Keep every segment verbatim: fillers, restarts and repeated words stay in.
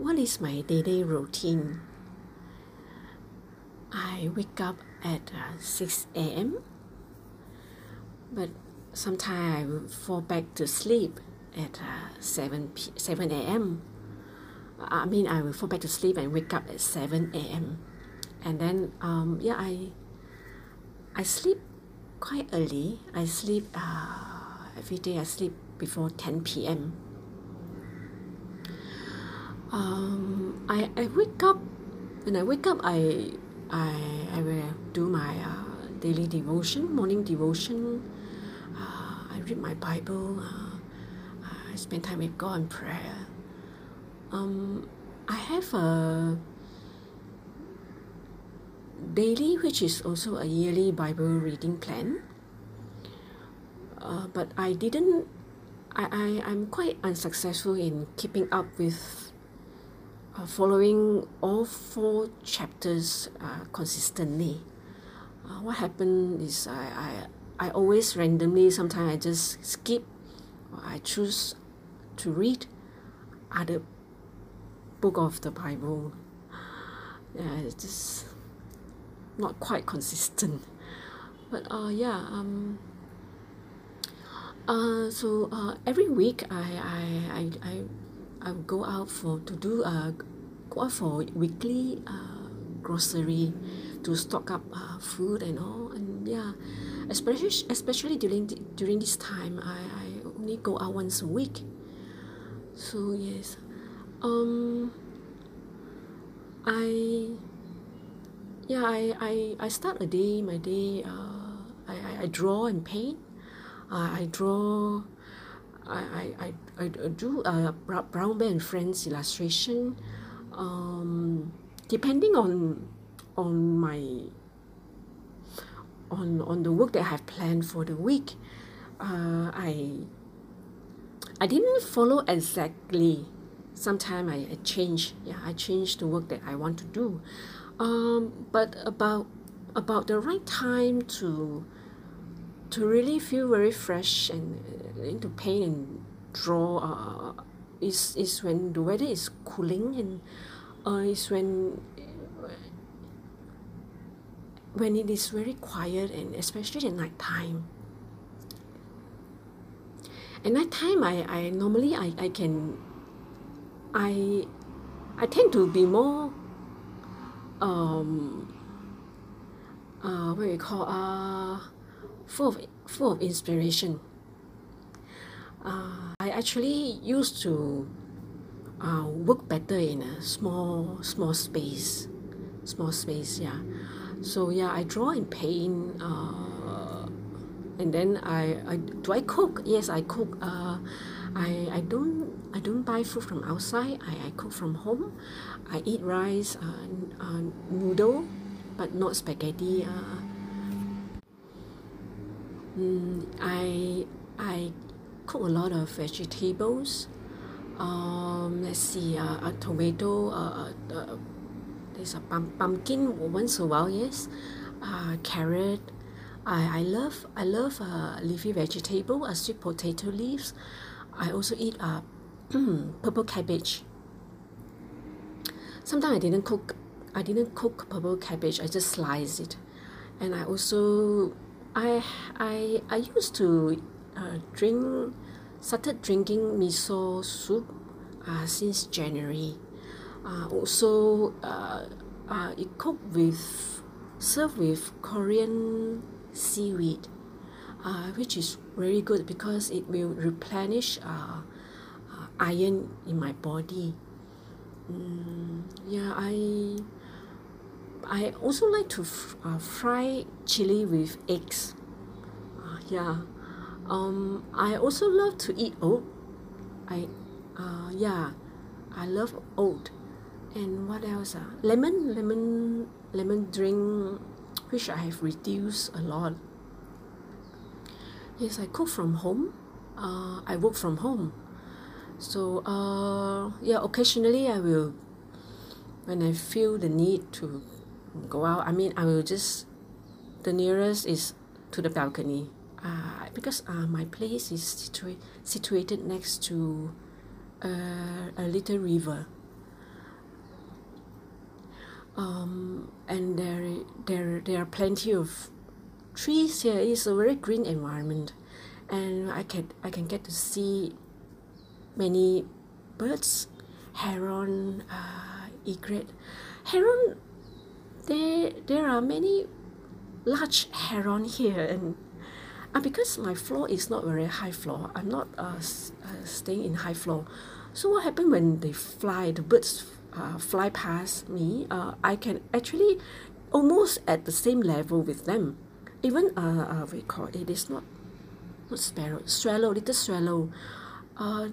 What is my daily routine? I wake up at six A M but sometimes I fall back to sleep at seven A M I mean I will fall back to sleep and wake up at seven A M and then um, yeah I I sleep quite early. I sleep uh, every day I sleep before ten P M um, I, I wake up when I wake up I I, I will do my uh, daily devotion, morning devotion. uh, I read my Bible. uh, I spend time with God in prayer. Um, I have a daily, which is also a yearly Bible reading plan. Uh, but I didn't. I, I I'm quite unsuccessful in keeping up with uh, following all four chapters uh, consistently. Uh, what happened is I I I always randomly. Sometimes I just skip. Or I choose to read other book of the Bible. Yeah, it's just not quite consistent. But uh, yeah, um, uh, so uh, every week I I I I will go out for to do uh go out for weekly uh grocery to stock up uh, food and all, and yeah, especially especially during the, during this time I, I only go out once a week. So yes, um, I. Yeah, I, I, I start a day, my day, uh, I, I, I draw and paint. Uh, I draw, I, I, I, I do a Brown Bear and Friends illustration. Um, depending on on my, on, on the work that I have planned for the week, uh, I, I didn't follow exactly. Sometimes I, I change, yeah, I change the work that I want to do. Um, but about about the right time to to really feel very fresh and uh, into paint and draw uh, is is when the weather is cooling, and uh, is when when it is very quiet, and especially at night time. At night time, I, I normally I, I can I I tend to be more. Um, uh, what we call uh, full of full of inspiration. Uh, I actually used to uh, work better in a small small space, small space. Yeah, so yeah, I draw and paint, uh, and then I, I do I cook. Yes, I cook. Uh, I I don't. I don't buy food from outside. I, I cook from home. I eat rice, uh, uh, noodle, but not spaghetti. Uh, mm, I I cook a lot of vegetables. Um, let's see, uh, a tomato. Uh, uh, there's a pum pumpkin once a while. Yes, uh, carrot. I I love I love uh, leafy vegetable. Uh, sweet potato leaves. I also eat uh. purple cabbage. Sometimes I didn't cook. I didn't cook purple cabbage. I just slice it, and I also, I I I used to uh, drink, started drinking miso soup, uh, since January. Uh, also, uh, uh, it cooked with, served with Korean seaweed, uh, which is very good because it will replenish. Uh, iron in my body. Mm, yeah, I I also like to f uh, fry chili with eggs. Uh, yeah, um, I also love to eat oat. I, uh, yeah, I love oat. And what else? Uh? Lemon, lemon, lemon drink, which I have reduced a lot. Yes, I cook from home. Uh, I work from home. So uh, yeah, occasionally I will, when I feel the need to go out, I mean I will just, the nearest is to the balcony, uh, because uh, my place is situa situated next to uh, a little river. um, and there, there, there are plenty of trees here. It's a very green environment, and I can, I can get to see many birds, heron, uh, egret. Heron, there, there are many large heron here, and uh, because my floor is not very high floor, I'm not uh, uh, staying in high floor. So what happened when they fly, the birds uh, fly past me, uh, I can actually almost at the same level with them. Even, uh, uh, we call it, it is not, not sparrow, swallow, little swallow. Uh,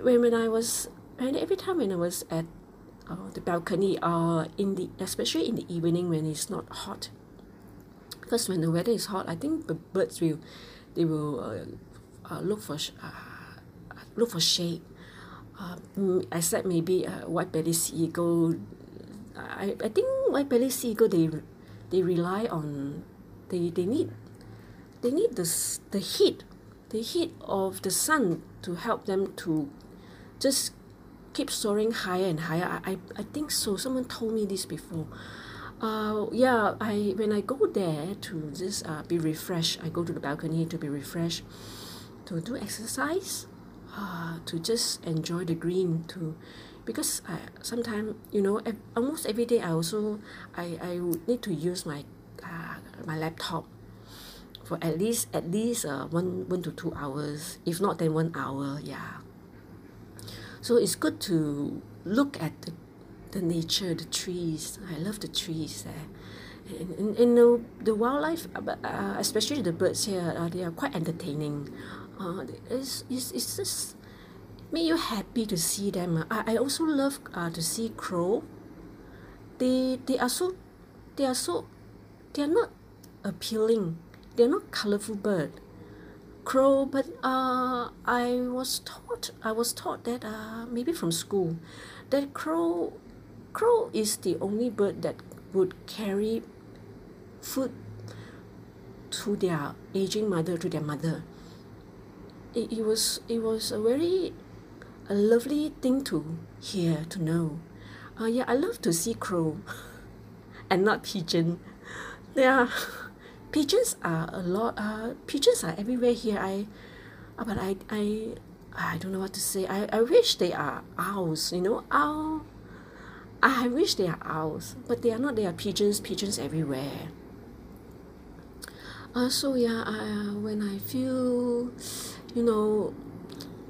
when, when I was, and every time when I was at uh, the balcony, uh, in the, especially in the evening when it's not hot, because when the weather is hot, I think the birds will, they will uh, uh, look for sh uh, look for shade. Uh, except maybe uh, white-bellied seagull. I I think white-bellied seagull they they rely on they they need they need the the heat the heat of the sun to help them to just keep soaring higher and higher. I I, I think so. Someone told me this before. Uh, yeah, I when I go there to just uh, be refreshed, I go to the balcony to be refreshed, to do exercise, uh, to just enjoy the green too, because I sometimes, you know, almost every day I also I I would need to use my uh, my laptop for at least at least uh, one one to two hours, if not then one hour, yeah. So it's good to look at the. The nature, the trees. I love the trees there, and, and, and the, the wildlife, uh, especially the birds here. Uh, they are quite entertaining. Uh, it's, it's, it's just make you happy to see them. I, I also love uh, to see crow. They they are so, they are so, they are not appealing. They are not colorful bird. Crow, but uh, I was taught I was taught that uh, maybe from school, that crow. Crow is the only bird that would carry food to their aging mother, to their mother. It, it was it was a very a lovely thing to hear, to know. Uh, yeah, I love to see crow, and not pigeon. Yeah, pigeons are a lot. Uh, pigeons are everywhere here. I, but I I I don't know what to say. I I wish they are owls. You know, owl. I wish they are owls, but they are not. They are pigeons, pigeons everywhere. Uh, so yeah, uh, when I feel, you know,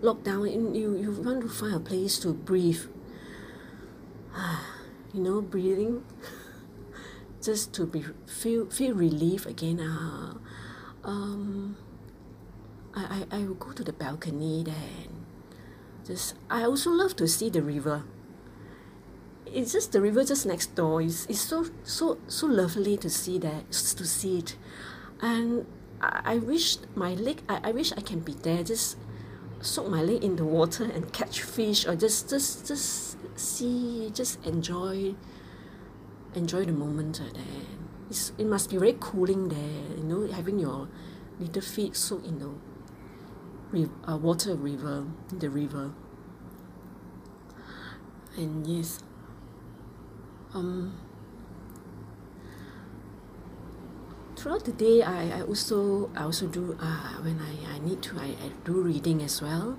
locked down, you, you want to find a place to breathe. You know, breathing, just to be feel feel relief again. Uh, um, I, I, I will go to the balcony then. Just I also love to see the river. It's just the river just next door. It's, it's so so so lovely to see that to see it, and I, I wish my leg. I, I wish I can be there. Just soak my leg in the water and catch fish, or just just just see, just enjoy, enjoy the moment there. It's, it must be very cooling there. You know, having your little feet soaked in the river, uh, water river, the river, and yes. Um, throughout the day, I, I also I also do uh, when I, I need to I, I do reading as well.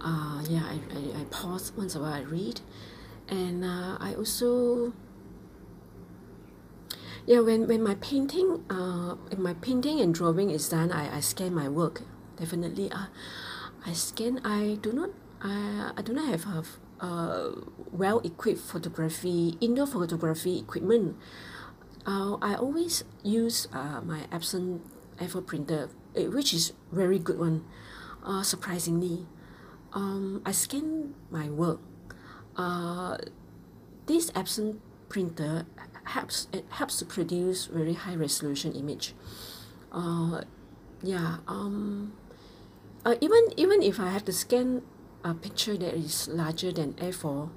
Uh, yeah, I, I, I pause once a while. I read, and uh, I also yeah when when my painting uh when my painting and drawing is done, I, I scan my work definitely. Uh, I scan. I do not I I do not have a Uh, well-equipped photography, indoor photography equipment. Uh, I always use uh, my Epson A four printer, which is very good one, uh, surprisingly. Um, I scan my work. Uh, this Epson printer helps, it helps to produce very high resolution image. Uh, yeah, um, uh, even, even if I have to scan a picture that is larger than A four,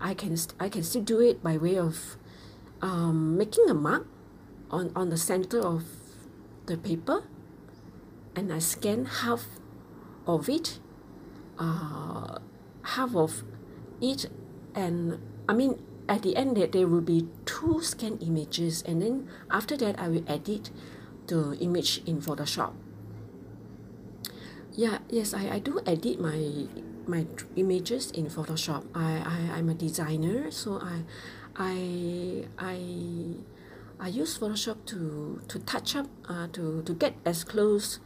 I can I can still do it by way of um, making a mark on on the center of the paper, and I scan half of it, uh, half of it, and I mean at the end that there will be two scan images, and then after that I will edit the image in Photoshop. Yeah, yes, I, I do edit my my images in Photoshop. I, I, I'm a designer, so I I I I use Photoshop to to touch up, uh, to, to get as close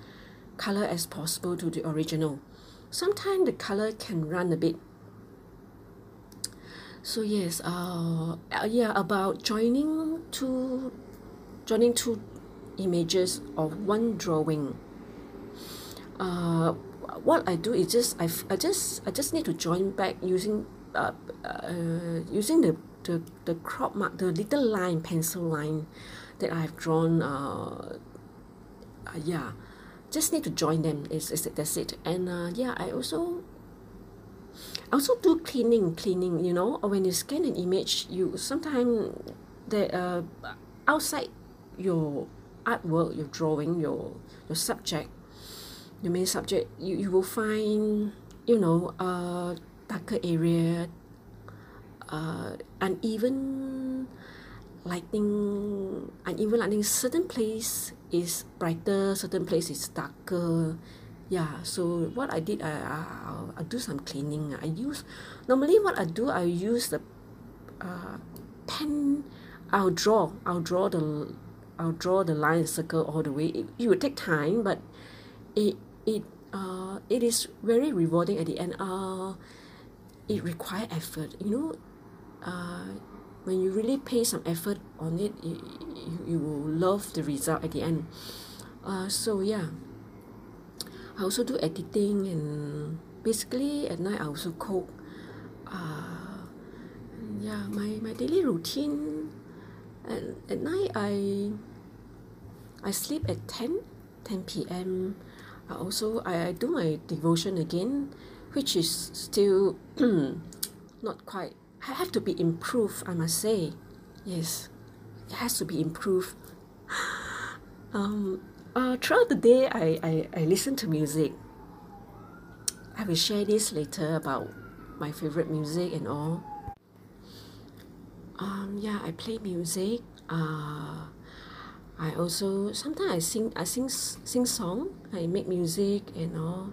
color as possible to the original. Sometimes the color can run a bit. So yes, uh, yeah, about joining two joining two images of one drawing. Uh, what I do is just I, I just I just need to join back using uh, uh using the the the crop mark, the little line, pencil line that I've drawn. Uh, uh yeah, just need to join them. Is is that's it. And uh, yeah, I also I also do cleaning, cleaning. You know, when you scan an image, you sometimes the uh outside your artwork, your drawing, your your subject. The main subject, you, you will find, you know, uh, darker area, uh, uneven lighting, uneven lighting, certain place is brighter, certain place is darker. Yeah, so what I did, I, I, I do some cleaning. I use, normally what I do, I use the uh, pen, I'll draw, I'll draw the, I'll draw the line circle all the way. It, it will take time, but it, It uh it is very rewarding at the end. Uh it requires effort, you know. Uh when you really pay some effort on it, you, you, you will love the result at the end. Uh so yeah, I also do editing, and basically at night I also cook. Uh yeah, my, my daily routine, at, at night I I sleep at ten ten p m I also I, I do my devotion again, which is still not quite. I have to be improved, I must say. Yes, it has to be improved. Um, uh, throughout the day, I, I, I listen to music. I will share this later about my favorite music and all. Um, yeah, I play music. Uh, I also sometimes I sing I sing sing song, I make music and all.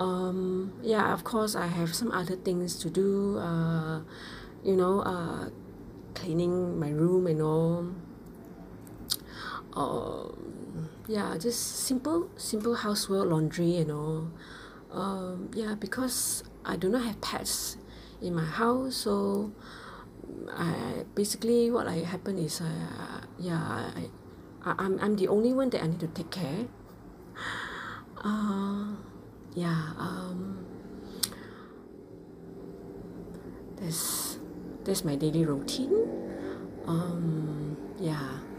Um yeah, of course I have some other things to do, uh you know, uh cleaning my room and all. Um yeah, just simple simple housework, laundry and all. Um yeah, because I do not have pets in my house, so I basically what I happen is uh yeah, I I'm, I'm the only one that I need to take care. Uh, yeah, um, that's, that's my daily routine. Um, yeah.